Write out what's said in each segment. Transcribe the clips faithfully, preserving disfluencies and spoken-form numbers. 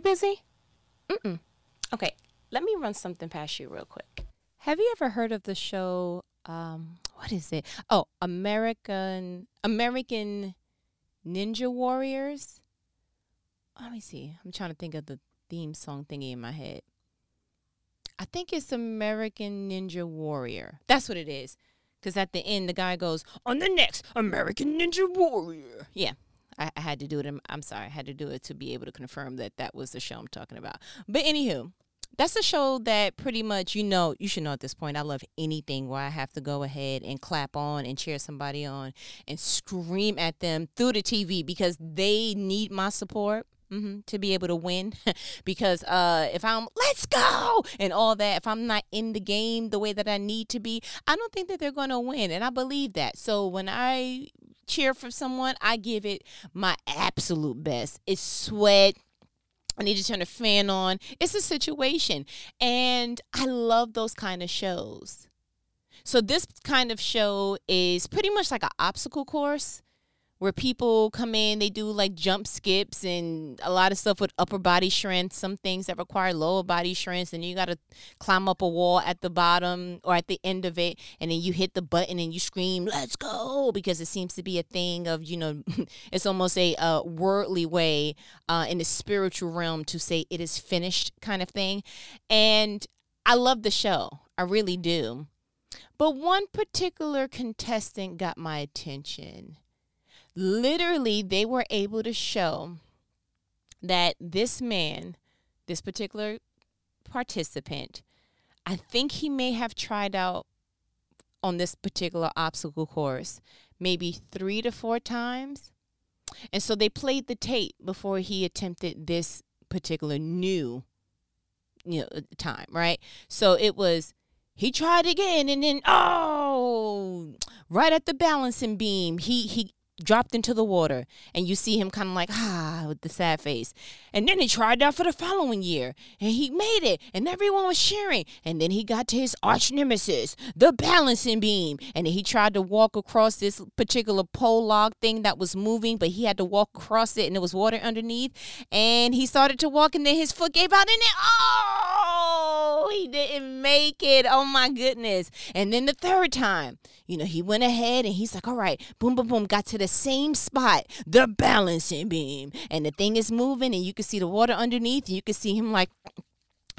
you busy? Mm-mm. Okay, let me run something past you real quick. Have you ever heard of the show, um, what is it? Oh, American American Ninja Warriors? Let me see. I'm trying to think of the theme song thingy in my head. I think it's American Ninja Warrior. That's what it is. Because at the end, the guy goes, on the next American Ninja Warrior. Yeah, I, I had to do it. I'm, I'm sorry. I had to do it to be able to confirm that that was the show I'm talking about. But anywho, that's a show that pretty much, you know, you should know at this point, I love anything where I have to go ahead and clap on and cheer somebody on and scream at them through the T V because they need my support. Mm-hmm, to be able to win because uh, if I'm, let's go, and all that, if I'm not in the game the way that I need to be, I don't think that they're going to win, and I believe that. So when I cheer for someone, I give it my absolute best. It's sweat. I need to turn the fan on. It's a situation, and I love those kind of shows. So this kind of show is pretty much like an obstacle course where people come in, they do like jump skips and a lot of stuff with upper body strength, some things that require lower body strength, and you got to climb up a wall at the bottom or at the end of it, and then you hit the button and you scream, let's go, because it seems to be a thing of, you know, it's almost a uh, worldly way uh, in the spiritual realm to say it is finished kind of thing. And I love the show. I really do. But one particular contestant got my attention. Literally, they were able to show that this man, this particular participant, I think he may have tried out on this particular obstacle course maybe three to four times. And so they played the tape before he attempted this particular new, you know, time, right? So it was, he tried again, and then, oh, right at the balancing beam, he, he, dropped into the water, and you see him kind of like, ah, with the sad face. And then he tried out for the following year, and he made it, and everyone was cheering. And then he got to his arch nemesis, the balancing beam, and he tried to walk across this particular pole log thing that was moving, but he had to walk across it, and there was water underneath. And he started to walk, and then his foot gave out, and then, oh, he didn't make it. Oh, my goodness. And then the third time, you know, he went ahead, and he's like, all right, boom, boom, boom, got to the same spot, the balancing beam, and the thing is moving, and you can see the water underneath, and you can see him like,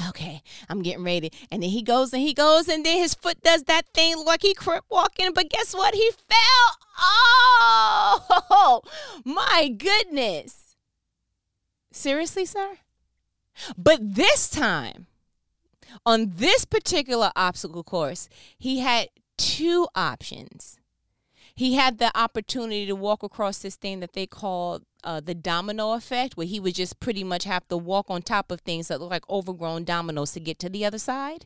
okay, I'm getting ready, and then he goes and he goes, and then his foot does that thing like he crip walking, but guess what, he fell. Oh my goodness, seriously, sir. But this time, on this particular obstacle course, he had two options. He had the opportunity to walk across this thing that they call uh, the domino effect, where he would just pretty much have to walk on top of things that look like overgrown dominoes to get to the other side.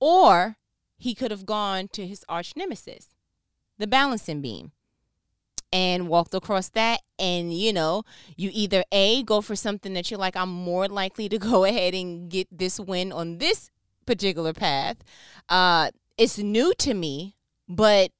Or he could have gone to his arch nemesis, the balancing beam, and walked across that. And, you know, you either A, go for something that you're like, I'm more likely to go ahead and get this win on this particular path. Uh, it's new to me, but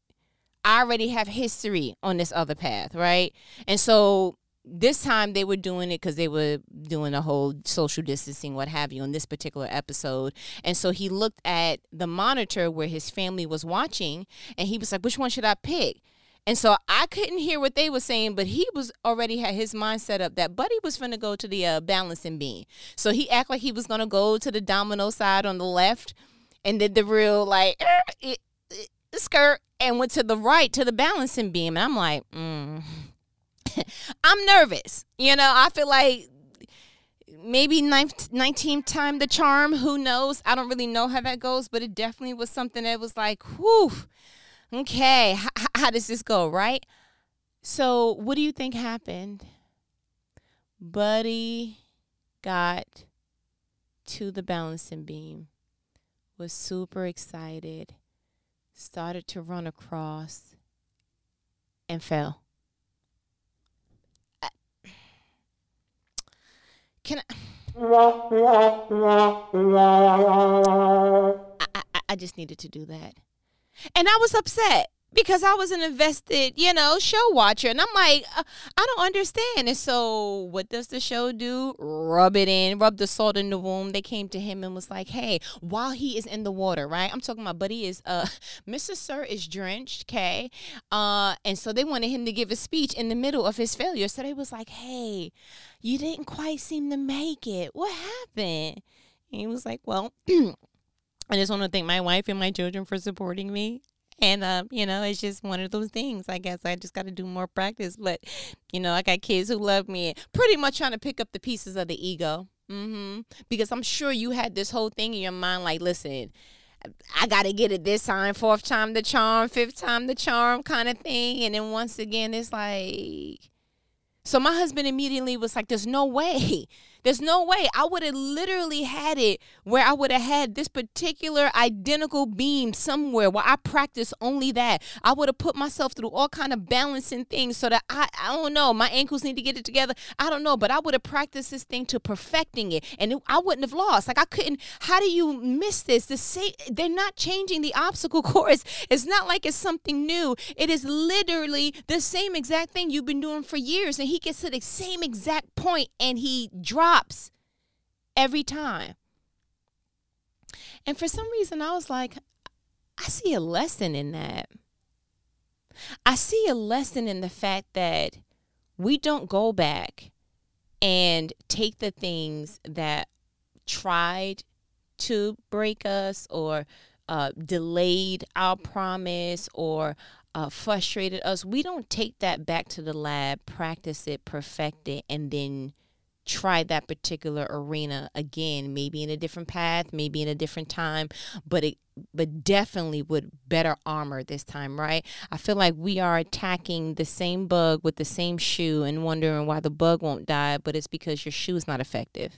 I already have history on this other path, right? And so this time they were doing it because they were doing a whole social distancing, what have you, on this particular episode. And so he looked at the monitor where his family was watching, and he was like, which one should I pick? And so I couldn't hear what they were saying, but he was already had his mind set up that Buddy was finna go to the uh, balancing beam. So he acted like he was going to go to the domino side on the left and did the real, like, it, it, skirt, and went to the right to the balancing beam. And I'm like, mm. I'm nervous. You know, I feel like maybe nineteenth time the charm. Who knows? I don't really know how that goes, but it definitely was something that was like, whew, okay, h- how does this go, right? So what do you think happened? Buddy got to the balancing beam, was super excited, started to run across, and fell. I, can I, I, I? I just needed to do that. And I was upset because I was an invested, you know, show watcher. And I'm like, uh, I don't understand. And so what does the show do? Rub it in, rub the salt in the wound. They came to him and was like, hey, while he is in the water, right? I'm talking about buddy is, uh, Mister Sir is drenched, okay? Uh, and so they wanted him to give a speech in the middle of his failure. So they was like, hey, you didn't quite seem to make it. What happened? And he was like, well, I just want to thank my wife and my children for supporting me. And, um, you know, it's just one of those things. I guess I just got to do more practice. But, you know, I got kids who love me. Pretty much trying to pick up the pieces of the ego. Mm-hmm. Because I'm sure you had this whole thing in your mind like, listen, I got to get it this time, fourth time the charm, fifth time the charm kind of thing. And then once again, it's like... So my husband immediately was like, there's no way. There's no way. I would have literally had it where I would have had this particular identical beam somewhere where I practice only that. I would have put myself through all kind of balancing things so that I, I don't know, my ankles need to get it together. I don't know, but I would have practiced this thing to perfecting it, and it, I wouldn't have lost. Like I couldn't, how do you miss this? The same, they're not changing the obstacle course. It's not like it's something new. It is literally the same exact thing you've been doing for years, and he gets to the same exact point and he drops every time. And for some reason, I was like, I see a lesson in that. I see a lesson in the fact that we don't go back and take the things that tried to break us or uh, delayed our promise or Uh, frustrated us. We don't take that back to the lab, practice it, perfect it, and then try that particular arena again, maybe in a different path, maybe in a different time, but it but definitely with better armor this time, right? I feel like we are attacking the same bug with the same shoe and wondering why the bug won't die, but it's because your shoe is not effective.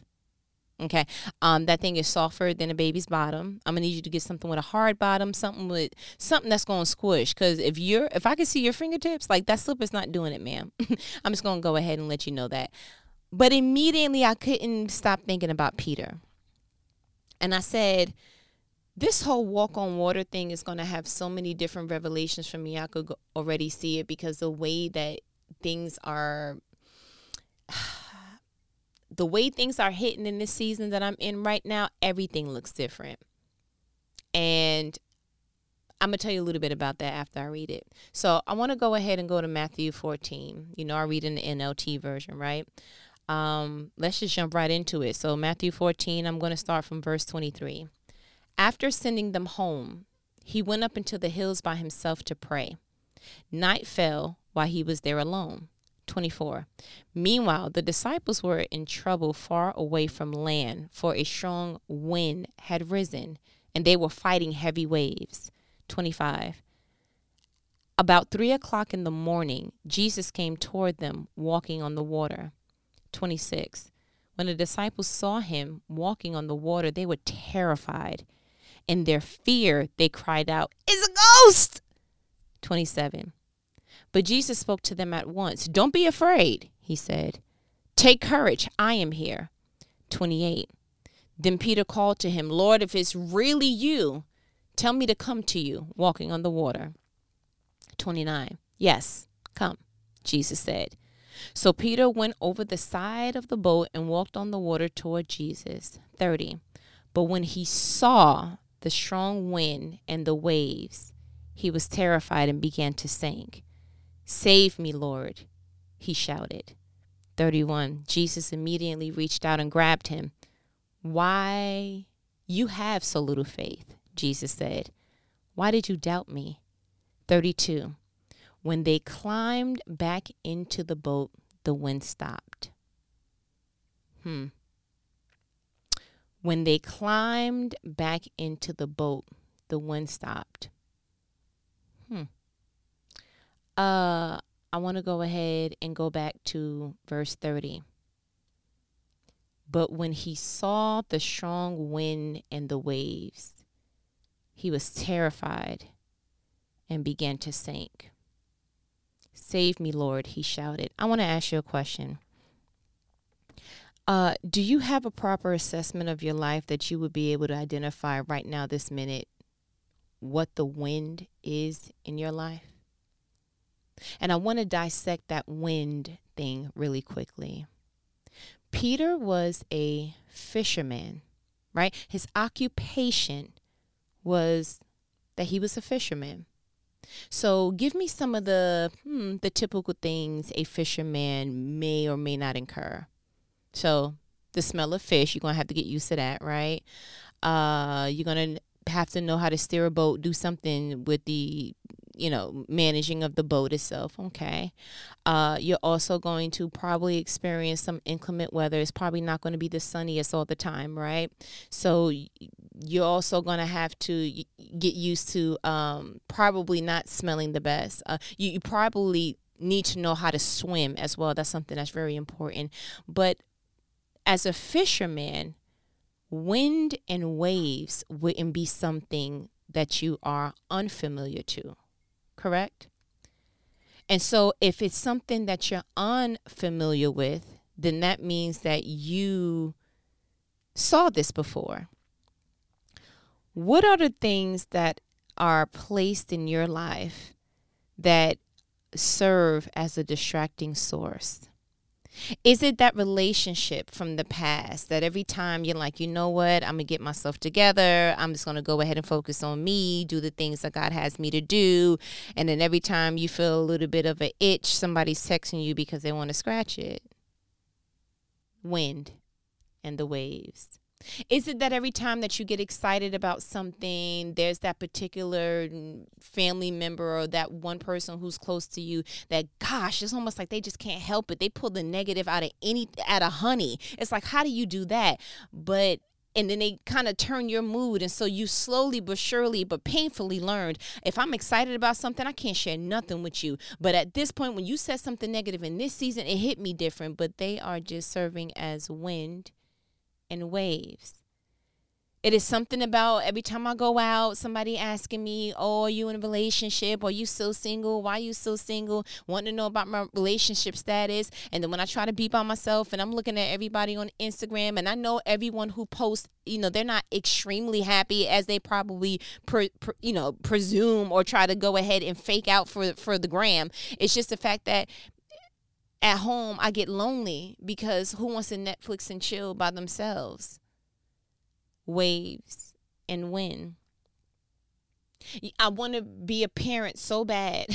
Okay, um, that thing is softer than a baby's bottom. I'm gonna need you to get something with a hard bottom, something with something that's gonna squish. Cause if you're, if I can see your fingertips, like that slipper's not doing it, ma'am. I'm just gonna go ahead and let you know that. But immediately, I couldn't stop thinking about Peter, and I said, this whole walk on water thing is gonna have so many different revelations for me. I could go- already see it because the way that things are. The way things are hitting in this season that I'm in right now, everything looks different. And I'm going to tell you a little bit about that after I read it. So I want to go ahead and go to Matthew fourteen. You know, I read in the N L T version, right? Um, let's just jump right into it. So Matthew fourteen, I'm going to start from verse twenty-three. After sending them home, he went up into the hills by himself to pray. Night fell while he was there alone. twenty-four. Meanwhile, the disciples were in trouble far away from land, for a strong wind had risen, and they were fighting heavy waves. twenty-five. About three o'clock in the morning, Jesus came toward them, walking on the water. twenty-six. When the disciples saw him walking on the water, they were terrified. In their fear, they cried out, "It's a ghost!" twenty-seven. But Jesus spoke to them at once. "Don't be afraid," he said. "Take courage, I am here." twenty-eight. Then Peter called to him, "Lord, if it's really you, tell me to come to you, walking on the water." twenty-nine. "Yes, come," Jesus said. So Peter went over the side of the boat and walked on the water toward Jesus. thirty. But when he saw the strong wind and the waves, he was terrified and began to sink. "Save me, Lord," he shouted. thirty-one. Jesus immediately reached out and grabbed him. "Why, you have so little faith," Jesus said. "Why did you doubt me?" thirty-two. When they climbed back into the boat, the wind stopped. Hmm. When they climbed back into the boat, the wind stopped. Hmm. Uh, I want to go ahead and go back to verse thirty. But when he saw the strong wind and the waves, he was terrified and began to sink. "Save me, Lord," he shouted. I want to ask you a question. Uh, do you have a proper assessment of your life that you would be able to identify right now, this minute, what the wind is in your life? And I want to dissect that wind thing really quickly. Peter was a fisherman, right? His occupation was that he was a fisherman. So give me some of the hmm, the typical things a fisherman may or may not incur. So the smell of fish, you're going to have to get used to that, right? Uh, you're going to have to know how to steer a boat, do something with the, you know, managing of the boat itself, okay? Uh, you're also going to probably experience some inclement weather. It's probably not going to be the sunniest all the time, right? So you're also going to have to get used to um, probably not smelling the best. Uh, you, you probably need to know how to swim as well. That's something that's very important. But as a fisherman, wind and waves wouldn't be something that you are unfamiliar to. Correct? And so if it's something that you're unfamiliar with, then that means that you saw this before. What are the things that are placed in your life that serve as a distracting source? Is it that relationship from the past that every time you're like, you know what, I'm going to get myself together. I'm just going to go ahead and focus on me, do the things that God has me to do. And then every time you feel a little bit of an itch, somebody's texting you because they want to scratch it. Wind and the waves. Is it that every time that you get excited about something, there's that particular family member or that one person who's close to you that, gosh, it's almost like they just can't help it. They pull the negative out of any, out of honey. It's like, how do you do that? But, and then they kind of turn your mood. And so you slowly but surely but painfully learned, if I'm excited about something, I can't share nothing with you. But at this point, when you said something negative in this season, it hit me different. But they are just serving as wind and waves. It is something about every time I go out, somebody asking me, oh, are you in a relationship? Are you still single? Why are you still single? Wanting to know about my relationship status. And then when I try to be by myself and I'm looking at everybody on Instagram, and I know everyone who posts, you know, they're not extremely happy as they probably, pre, pre, you know, presume or try to go ahead and fake out for, for the gram. It's just the fact that at home, I get lonely because who wants to Netflix and chill by themselves? Waves and wind. I want to be a parent so bad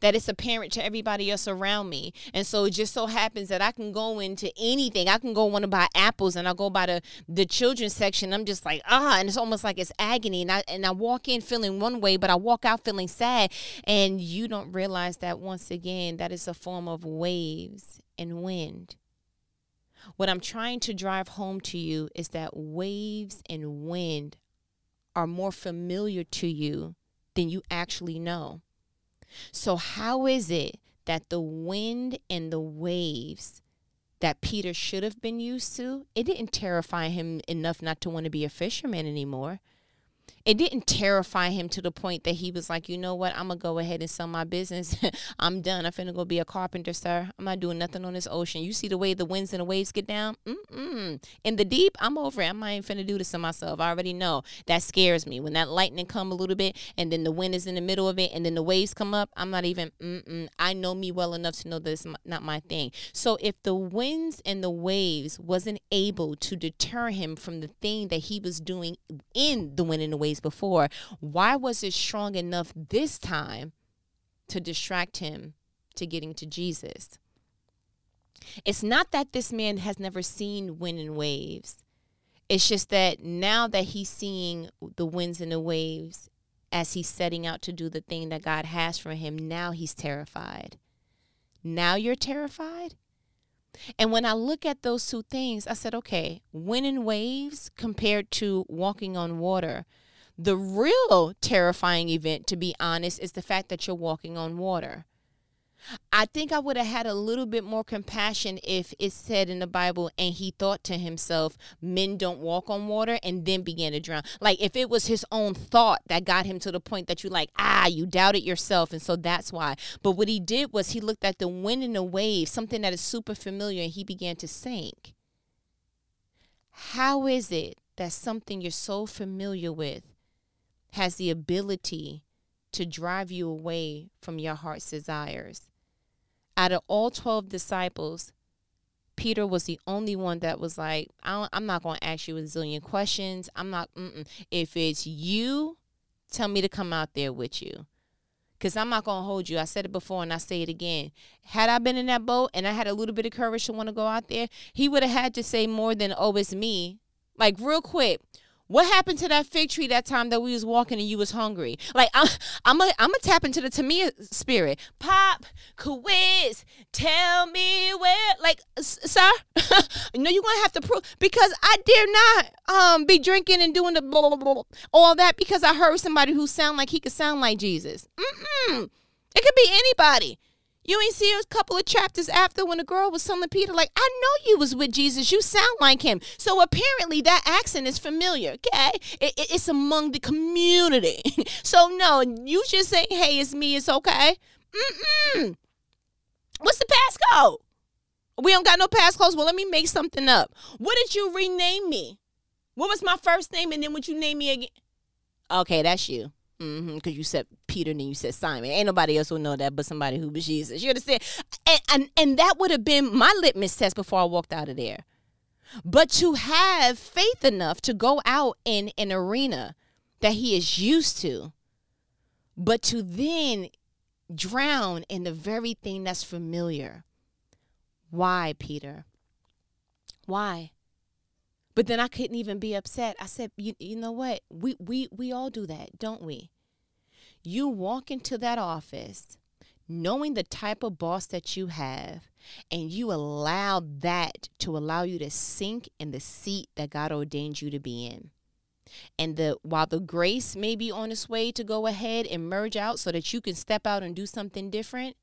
that it's apparent to everybody else around me. And so it just so happens that I can go into anything. I can go want to buy apples and I'll go by the, the children's section. I'm just like, ah, and it's almost like it's agony. And I, and I walk in feeling one way, but I walk out feeling sad. And you don't realize that once again, that is a form of waves and wind. What I'm trying to drive home to you is that waves and wind are more familiar to you than you actually know. So how is it that the wind and the waves that Peter should have been used to, it didn't terrify him enough not to want to be a fisherman anymore. It didn't terrify him to the point that he was like, you know what, I'm going to go ahead and sell my business. I'm done. I'm finna go be a carpenter, sir. I'm not doing nothing on this ocean. You see the way the winds and the waves get down? Mm-mm. In the deep, I'm over it. I'm not even finna do this to myself. I already know. That scares me. When that lightning come a little bit and then the wind is in the middle of it and then the waves come up, I'm not even, mm-mm. I know me well enough to know that it's not my thing. So if the winds and the waves wasn't able to deter him from the thing that he was doing in the wind and the waves before, why was it strong enough this time to distract him to getting to Jesus? It's not that this man has never seen wind and waves. It's just that now that he's seeing the winds and the waves as he's setting out to do the thing that God has for him, now he's terrified. Now you're terrified? And when I look at those two things, I said, okay, wind and waves compared to walking on water. The real terrifying event, to be honest, is the fact that you're walking on water. I think I would have had a little bit more compassion if it said in the Bible, and he thought to himself, men don't walk on water, and then began to drown. Like if it was his own thought that got him to the point that you like, ah, you doubted yourself. And so that's why. But what he did was he looked at the wind and the waves, something that is super familiar, and he began to sink. How is it that something you're so familiar with has the ability to drive you away from your heart's desires. Out of all twelve disciples, Peter was the only one that was like, I don't, I'm not going to ask you a zillion questions. I'm not, mm-mm. If it's you, tell me to come out there with you. Because I'm not going to hold you. I said it before and I say it again. Had I been in that boat and I had a little bit of courage to want to go out there, he would have had to say more than, oh, it's me. Like, real quick, what happened to that fig tree that time that we was walking and you was hungry? Like, I'm I'm going to tap into the Tamia spirit. Pop, quiz, tell me where. Like, sir, you know you're going to have to prove. Because I dare not um be drinking and doing the blah, blah, blah, all that because I heard somebody who sound like he could sound like Jesus. Mm-mm. It could be anybody. You ain't see a couple of chapters after when the girl was telling Peter, like, I know you was with Jesus. You sound like him. So apparently that accent is familiar, okay? It, it, it's among the community. So, no, you just say, hey, it's me. It's okay. Mm-mm. What's the passcode? We don't got no passcodes. Well, let me make something up. What did you rename me? What was my first name? And then would you name me again? Okay, that's you. Mm-hmm, because you said Peter and then you said Simon. Ain't nobody else will know that but somebody who was Jesus. You understand? And, and, and that would have been my litmus test before I walked out of there. But to have faith enough to go out in an arena that he is used to, but to then drown in the very thing that's familiar. Why, Peter? Why? But then I couldn't even be upset. I said, you, you know what? We, we, we all do that, don't we? You walk into that office knowing the type of boss that you have, and you allow that to allow you to sink in the seat that God ordained you to be in. And the while the grace may be on its way to go ahead and merge out so that you can step out and do something different,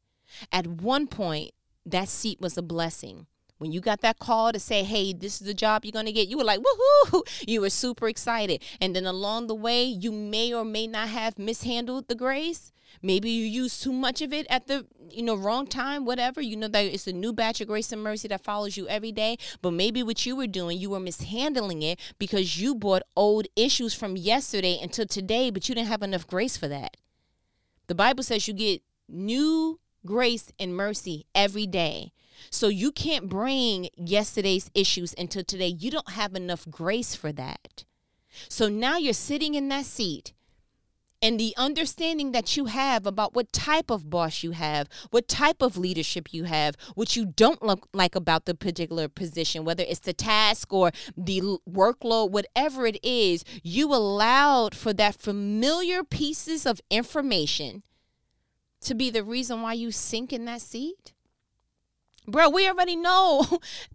at one point, that seat was a blessing. When you got that call to say, hey, this is the job you're going to get, you were like, woohoo, you were super excited. And then along the way, you may or may not have mishandled the grace. Maybe you used too much of it at the you know wrong time, whatever. You know that it's a new batch of grace and mercy that follows you every day. But maybe what you were doing, you were mishandling it because you brought old issues from yesterday until today, but you didn't have enough grace for that. The Bible says you get new grace and mercy every day. So you can't bring yesterday's issues into today. You don't have enough grace for that. So now you're sitting in that seat, and the understanding that you have about what type of boss you have, what type of leadership you have, what you don't look like about the particular position, whether it's the task or the workload, whatever it is, you allowed for that familiar pieces of information to be the reason why you sink in that seat. Bro, we already know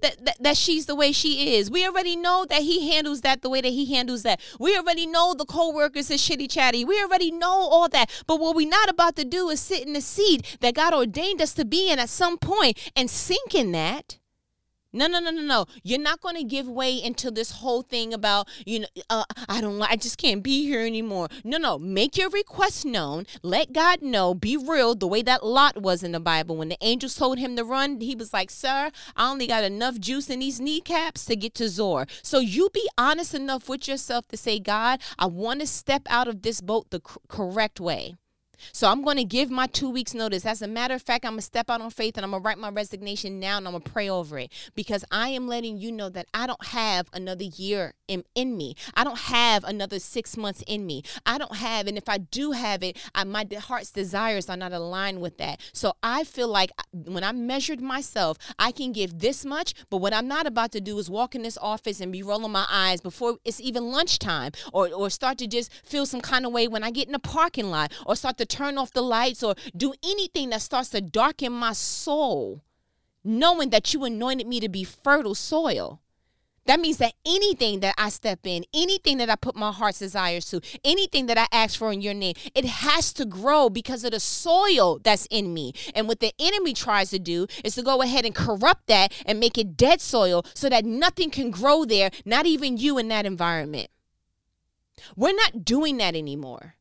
that, that that she's the way she is. We already know that he handles that the way that he handles that. We already know the co-workers is shitty chatty. We already know all that. But what we're not about to do is sit in the seat that God ordained us to be in at some point and sink in that. No, no, no, no, no. You're not going to give way into this whole thing about, you know, uh, I don't like, I just can't be here anymore. No, no. Make your request known. Let God know. Be real. The way that Lot was in the Bible. When the angels told him to run, he was like, sir, I only got enough juice in these kneecaps to get to Zoar. So you be honest enough with yourself to say, God, I want to step out of this boat the c- correct way. So I'm going to give my two weeks notice. As a matter of fact, I'm going to step out on faith and I'm going to write my resignation now and I'm going to pray over it because I am letting you know that I don't have another year in, in me. I don't have another six months in me. I don't have, and if I do have it, I, my heart's desires are not aligned with that. So I feel like when I measured myself, I can give this much, but what I'm not about to do is walk in this office and be rolling my eyes before it's even lunchtime or, or start to just feel some kind of way when I get in a parking lot or start to turn off the lights or do anything that starts to darken my soul, knowing that you anointed me to be fertile soil. That means that anything that I step in, anything that I put my heart's desires to, anything that I ask for in your name, it has to grow because of the soil that's in me. And what the enemy tries to do is to go ahead and corrupt that and make it dead soil so that nothing can grow there, not even you in that environment. We're not doing that anymore.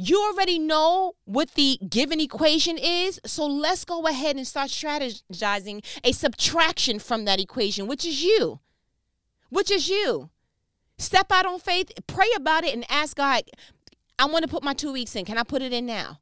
You already know what the given equation is, so let's go ahead and start strategizing a subtraction from that equation, which is you, which is you. Step out on faith, pray about it, and ask God, I want to put my two weeks in. Can I put it in now?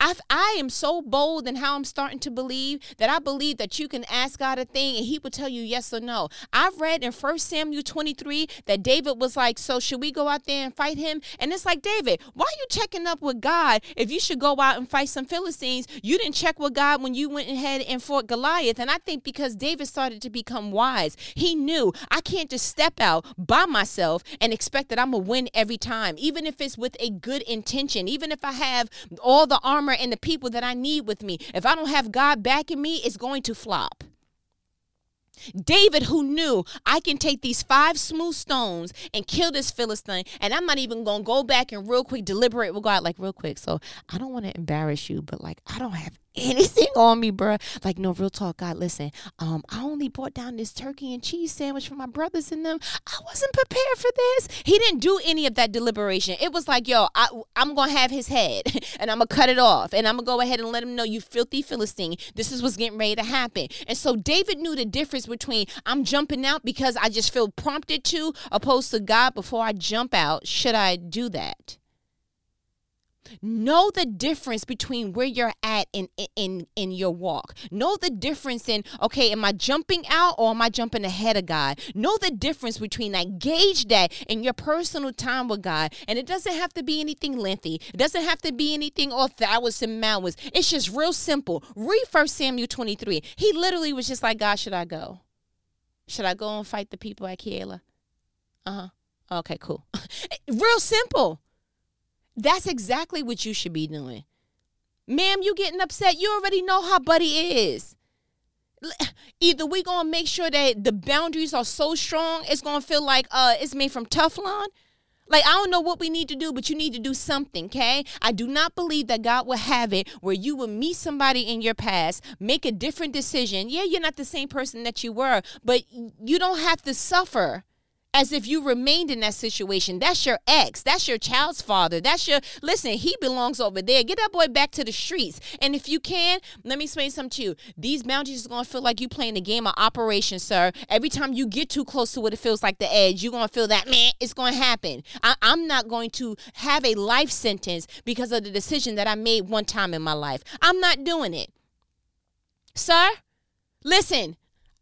I've, I am so bold in how I'm starting to believe that I believe that you can ask God a thing and he will tell you yes or no. I've read in First Samuel twenty-three that David was like, so should we go out there and fight him? And it's like, David, why are you checking up with God if you should go out and fight some Philistines? You didn't check with God when you went ahead and fought Goliath. And I think because David started to become wise, he knew I can't just step out by myself and expect that I'm going to win every time, even if it's with a good intention, even if I have all the armor and the people that I need with me. If I don't have God backing me, it's going to flop. David, who knew I can take these five smooth stones and kill this Philistine, and I'm not even going to go back and real quick deliberate with God, like real quick. So I don't want to embarrass you, but like, I don't have anything on me, bruh. Like, no, real talk, God, listen, um, I only brought down this turkey and cheese sandwich for my brothers and them. I wasn't prepared for this. He didn't do any of that deliberation. It was like, yo, I, I'm going to have his head, and I'm going to cut it off, and I'm going to go ahead and let him know, you filthy Philistine, this is what's getting ready to happen. And so David knew the difference between I'm jumping out because I just feel prompted to, opposed to God, before I jump out, should I do that? Know the difference between where you're at in, in in your walk. Know the difference in, okay, am I jumping out or am I jumping ahead of God? Know the difference between that. Gauge that in your personal time with God. And it doesn't have to be anything lengthy. It doesn't have to be anything all thousands and mountains. It's just real simple. Read First Samuel twenty-three. He literally was just like, God, should I go? Should I go and fight the people at Keilah? Uh-huh. Okay, cool. Real simple. That's exactly what you should be doing. Ma'am, you getting upset. You already know how Buddy is. Either we going to make sure that the boundaries are so strong, it's going to feel like uh, it's made from Teflon. Like, I don't know what we need to do, but you need to do something, okay? I do not believe that God will have it where you will meet somebody in your past, make a different decision. Yeah, you're not the same person that you were, but you don't have to suffer as if you remained in that situation. That's your ex. That's your child's father. That's your, listen, he belongs over there. Get that boy back to the streets. And if you can, let me explain something to you. These boundaries are going to feel like you playing a game of operation, sir. Every time you get too close to what it feels like the edge, you're going to feel that, man, it's going to happen. I, I'm not going to have a life sentence because of the decision that I made one time in my life. I'm not doing it. Sir, listen.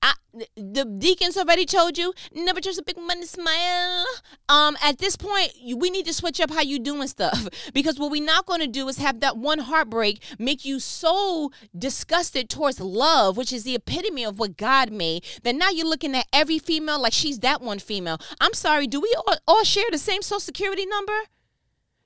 I, the deacons already told you, never trust a big money smile. Um, at this point, we need to switch up how you doing stuff, because what we're not going to do is have that one heartbreak make you so disgusted towards love, which is the epitome of what God made, that now you're looking at every female like she's that one female. I'm sorry, do we all, all share the same social security number?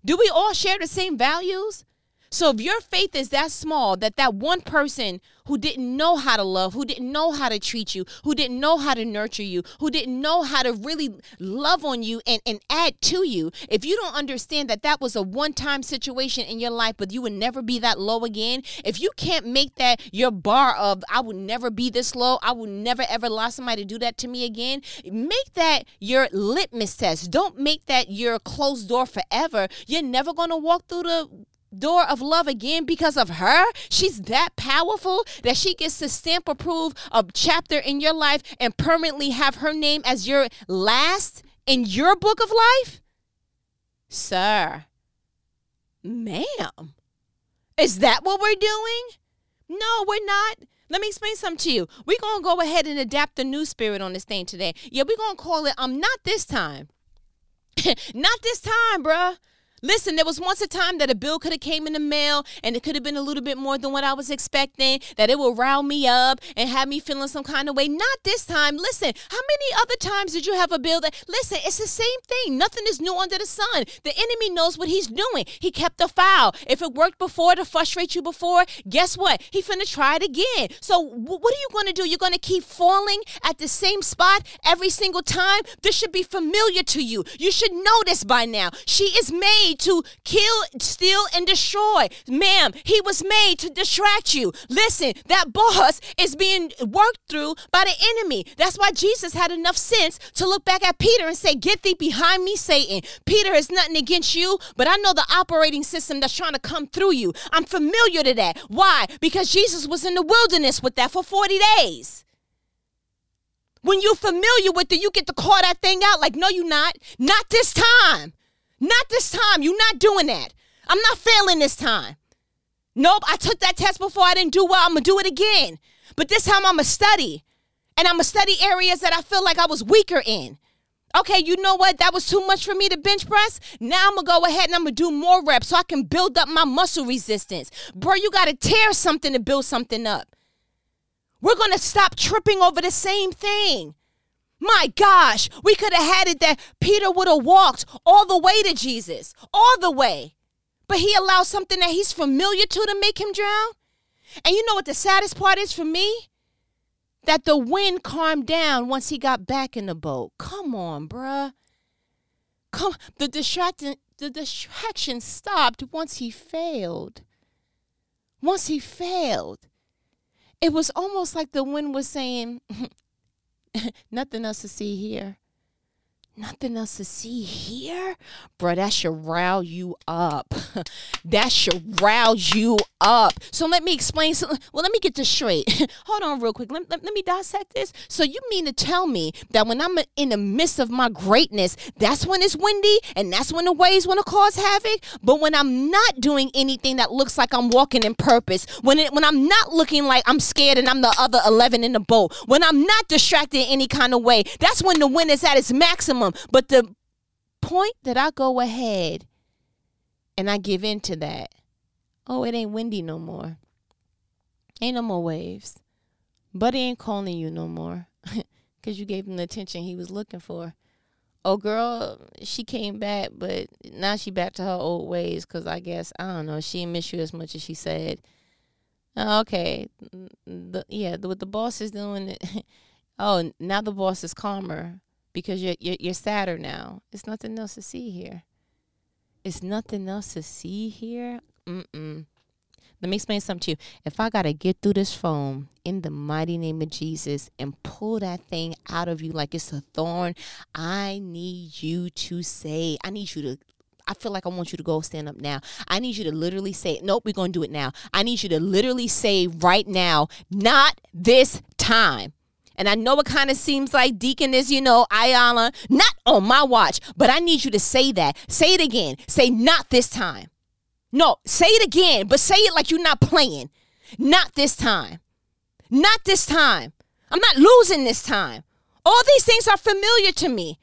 Do we all share the same values? So if your faith is that small, that that one person who didn't know how to love, who didn't know how to treat you, who didn't know how to nurture you, who didn't know how to really love on you and, and add to you, if you don't understand that that was a one-time situation in your life, but you would never be that low again, if you can't make that your bar of, I would never be this low, I would never ever allow somebody to do that to me again, make that your litmus test. Don't make that your closed door forever. You're never going to walk through the door of love again because of her. She's that powerful that she gets to stamp approve a chapter in your life and permanently have her name as your last in your book of life? Sir, ma'am, is that what we're doing? No, we're not. Let me explain something to you. We're going to go ahead and adapt the new spirit on this thing today. Yeah, we're going to call it, um, not this time. Not this time, bruh. Listen, there was once a time that a bill could have came in the mail and it could have been a little bit more than what I was expecting, that it would rile me up and have me feeling some kind of way. Not this time. Listen, how many other times did you have a bill that, listen, it's the same thing. Nothing is new under the sun. The enemy knows what he's doing. He kept a file. If it worked before to frustrate you before, guess what? He finna try it again. So what are you going to do? You're going to keep falling at the same spot every single time? This should be familiar to you. You should know this by now. She is made to kill, steal, and destroy. Ma'am, he was made to distract you. Listen, that boss is being worked through by the enemy. That's why Jesus had enough sense to look back at Peter and say, get thee behind me, Satan. Peter, is nothing against you, but I know the operating system that's trying to come through you. I'm familiar to that. Why? Because Jesus was in the wilderness with that for forty days. When you're familiar with it, you get to call that thing out like, no, you're not. Not this time. Not this time. You're not doing that. I'm not failing this time. Nope, I took that test before. I didn't do well. I'm going to do it again. But this time I'm going to study. And I'm going to study areas that I feel like I was weaker in. Okay, you know what? That was too much for me to bench press. Now I'm going to go ahead and I'm going to do more reps so I can build up my muscle resistance. Bro, you got to tear something to build something up. We're going to stop tripping over the same thing. My gosh, we could have had it that Peter would have walked all the way to Jesus, all the way. But he allowed something that he's familiar to to make him drown. And you know what the saddest part is for me? That the wind calmed down once he got back in the boat. Come on, bruh. Come, the distraction, the distraction stopped once he failed. Once he failed. It was almost like the wind was saying, nothing else to see here. Nothing else to see here? Bruh, that should rile you up. That should rile you up. So let me explain something. Well, let me get this straight. Hold on real quick. Let, let, let me dissect this. So you mean to tell me that when I'm in the midst of my greatness, that's when it's windy and that's when the waves want to cause havoc? But when I'm not doing anything that looks like I'm walking in purpose, when, it, when I'm not looking like I'm scared and I'm the other eleven in the boat, when I'm not distracted in any kind of way, that's when the wind is at its maximum. But the point that I go ahead and I give in to that, oh, it ain't windy no more. Ain't no more waves. Buddy ain't calling you no more because you gave him the attention he was looking for. Oh, girl, she came back, but now she back to her old ways because I guess, I don't know, she didn't miss you as much as she said. Okay, the, yeah, what the boss is doing, oh, now the boss is calmer. Because you're, you're, you're sadder now. It's nothing else to see here. It's nothing else to see here. Mm-mm. Let me explain something to you. If I got to get through this phone in the mighty name of Jesus and pull that thing out of you like it's a thorn, I need you to say, I need you to, I feel like I want you to go stand up now. I need you to literally say, nope, we're going to do it now. I need you to literally say right now, not this time. And I know it kind of seems like Deacon is, you know, Ayala, not on my watch, but I need you to say that. Say it again. Say not this time. No, say it again, but say it like you're not playing. Not this time. Not this time. I'm not losing this time. All these things are familiar to me.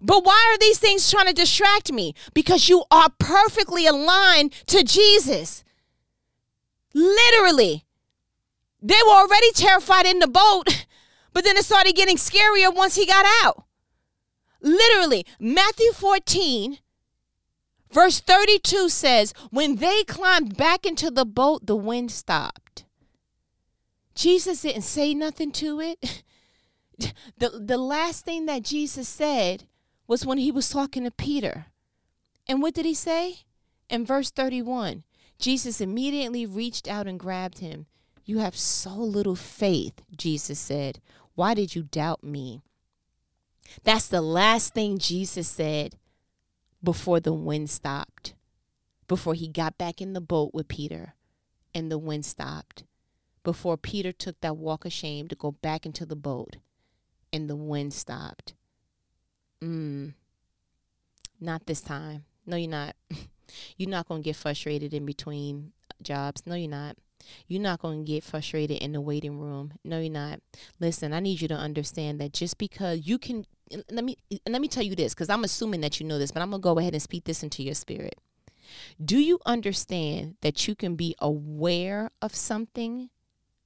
But why are these things trying to distract me? Because you are perfectly aligned to Jesus. Literally. They were already terrified in the boat. But then it started getting scarier once he got out. Literally, Matthew fourteen, verse thirty-two says, when they climbed back into the boat, the wind stopped. Jesus didn't say nothing to it. The, the last thing that Jesus said was when he was talking to Peter. And what did he say? In verse thirty-one, Jesus immediately reached out and grabbed him. You have so little faith, Jesus said. Why did you doubt me? That's the last thing Jesus said before the wind stopped, before he got back in the boat with Peter and the wind stopped, before Peter took that walk of shame to go back into the boat and the wind stopped. Mm, not this time. No, you're not. You're not going to get frustrated in between jobs. No, you're not. You're not going to get frustrated in the waiting room. No, you're not. Listen, I need you to understand that just because you can, let me let me tell you this, because I'm assuming that you know this, but I'm going to go ahead and speak this into your spirit. Do you understand that you can be aware of something,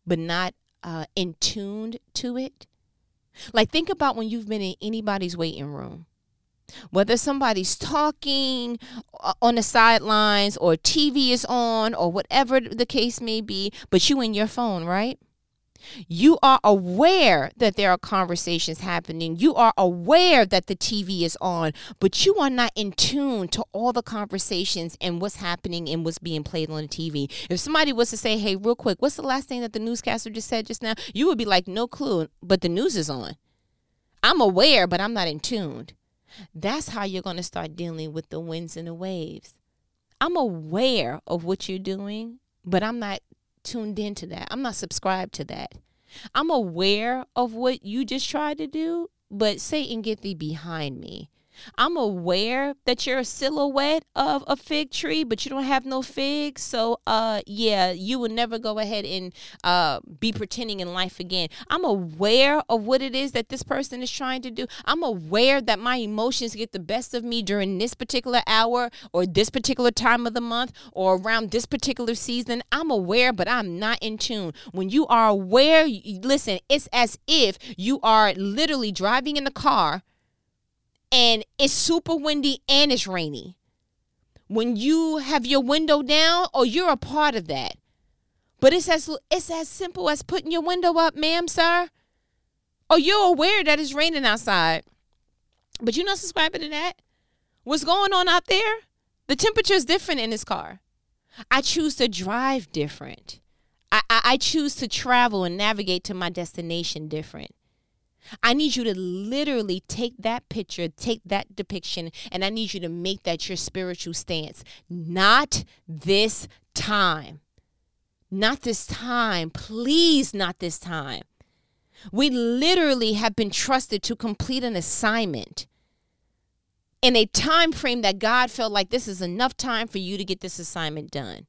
but not uh, in tuned to it? Like, think about when you've been in anybody's waiting room. Whether somebody's talking on the sidelines or T V is on or whatever the case may be, but you in your phone, right? You are aware that there are conversations happening. You are aware that the T V is on, but you are not in tune to all the conversations and what's happening and what's being played on the T V. If somebody was to say, hey, real quick, what's the last thing that the newscaster just said just now? You would be like, no clue, but the news is on. I'm aware, but I'm not in tune. That's how you're going to start dealing with the winds and the waves. I'm aware of what you're doing, but I'm not tuned into that. I'm not subscribed to that. I'm aware of what you just tried to do, but Satan, get thee behind me. I'm aware that you're a silhouette of a fig tree, but you don't have no figs. So, uh, yeah, you will never go ahead and uh, be pretending in life again. I'm aware of what it is that this person is trying to do. I'm aware that my emotions get the best of me during this particular hour or this particular time of the month or around this particular season. I'm aware, but I'm not in tune. When you are aware, listen, it's as if you are literally driving in the car and it's super windy and it's rainy. When you have your window down, or you're a part of that. But it's as it's as simple as putting your window up, ma'am, sir. Or you're aware that it's raining outside, but you're not subscribing to that. What's going on out there? The temperature is different in this car. I choose to drive different. I, I, I choose to travel and navigate to my destination different. I need you to literally take that picture, take that depiction, and I need you to make that your spiritual stance. Not this time. Not this time. Please, not this time. We literally have been trusted to complete an assignment in a time frame that God felt like this is enough time for you to get this assignment done.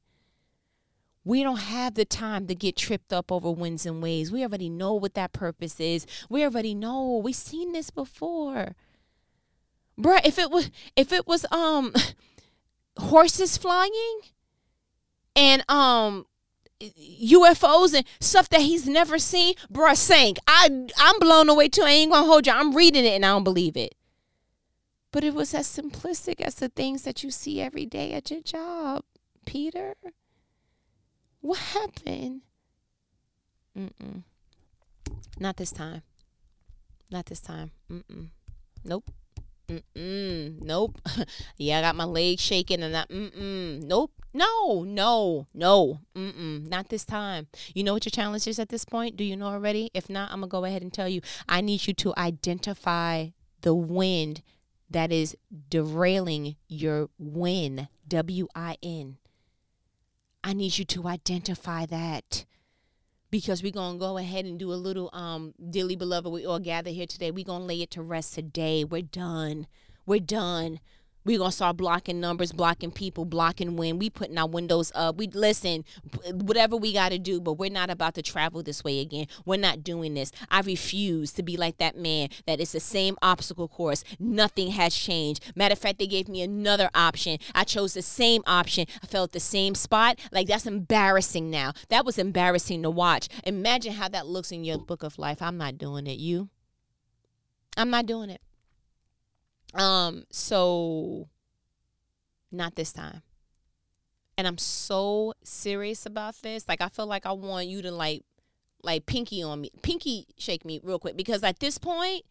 We don't have the time to get tripped up over winds and waves. We already know what that purpose is. We already know. We've seen this before. Bruh, if it was if it was um horses flying and um U F Os and stuff that he's never seen, bruh, sank. I I'm blown away too. I ain't gonna hold you. I'm reading it and I don't believe it. But it was as simplistic as the things that you see every day at your job, Peter. What happened? Mm-mm. Not this time. Not this time. Mm-mm. Nope. Mm-mm. Nope. Yeah, I got my legs shaking and I, mm-mm. Nope. No, no, no. Mm-mm. Not this time. You know what your challenge is at this point? Do you know already? If not, I'm going to go ahead and tell you. I need you to identify the wind that is derailing your win. W I N. I need you to identify that, because we're going to go ahead and do a little, um, dearly beloved, we all gather here today. We're going to lay it to rest today. We're done. We're done. We're going to start blocking numbers, blocking people, blocking when. We putting our windows up. We listen, whatever we got to do, but we're not about to travel this way again. We're not doing this. I refuse to be like that man that it's the same obstacle course. Nothing has changed. Matter of fact, they gave me another option. I chose the same option. I fell at the same spot. Like, that's embarrassing now. That was embarrassing to watch. Imagine how that looks in your book of life. I'm not doing it. You? I'm not doing it. Um, so not this time. And I'm so serious about this. Like, I feel like I want you to like, like pinky on me, pinky shake me real quick, because at this point,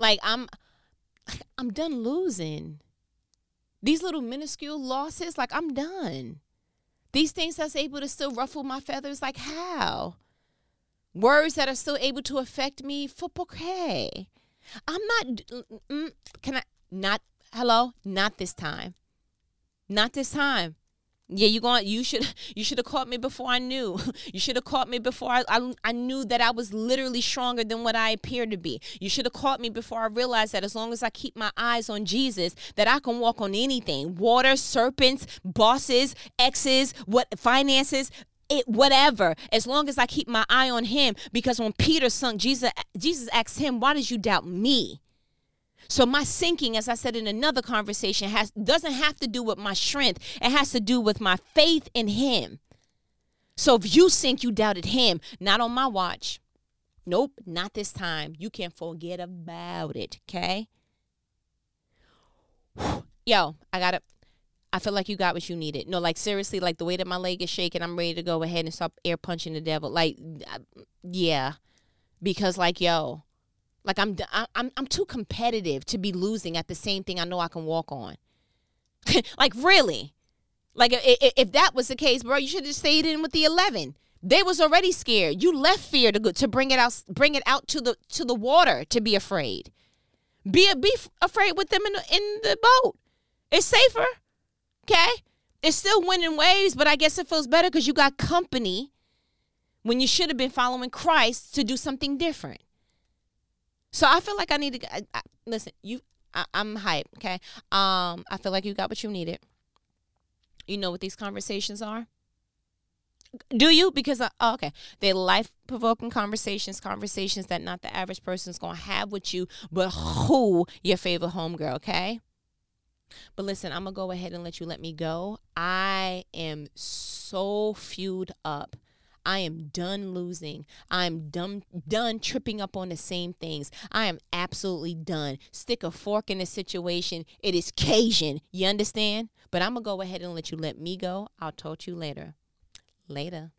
like I'm, I'm done losing these little minuscule losses. Like, I'm done. These things that's able to still ruffle my feathers. Like, how? Words that are still able to affect me. Football. Hey, I'm not, can I, not, hello, not this time, not this time. Yeah, you going, you should, you should have caught me before I knew. You should have caught me before I, I, I knew that I was literally stronger than what I appeared to be. You should have caught me before I realized that as long as I keep my eyes on Jesus, that I can walk on anything, water, serpents, bosses, exes, what, finances, it, whatever, as long as I keep my eye on him. Because when Peter sunk, Jesus, Jesus asked him, why did you doubt me? So my sinking, as I said in another conversation, has doesn't have to do with my strength. It has to do with my faith in him. So if you sink, you doubted him. Not on my watch. Nope, not this time. You can forget about it, okay? Yo, I got it. I feel like you got what you needed. No, like, seriously, like the way that my leg is shaking, I'm ready to go ahead and stop air punching the devil. Like, yeah, because like, yo, like I'm, I'm, I'm too competitive to be losing at the same thing I know I can walk on. Like, really? Like, if, if that was the case, bro, you should have stayed in with the eleven. They was already scared. You left fear to go, to bring it out, bring it out to the, to the water to be afraid. Be, be afraid with them in the, in the boat. It's safer. Okay, it's still winning waves, but I guess it feels better because you got company when you should have been following Christ to do something different. So I feel like I need to I, I, listen. You, I, I'm hype, okay? Um, I feel like you got what you needed. You know what these conversations are? Do you? Because, I, oh, okay, they're life-provoking conversations, conversations that not the average person's going to have with you, but who your favorite homegirl, okay? But listen, I'm going to go ahead and let you let me go. I am so fueled up. I am done losing. I'm done, done tripping up on the same things. I am absolutely done. Stick a fork in the situation. It is Cajun. You understand? But I'm going to go ahead and let you let me go. I'll talk to you later. Later.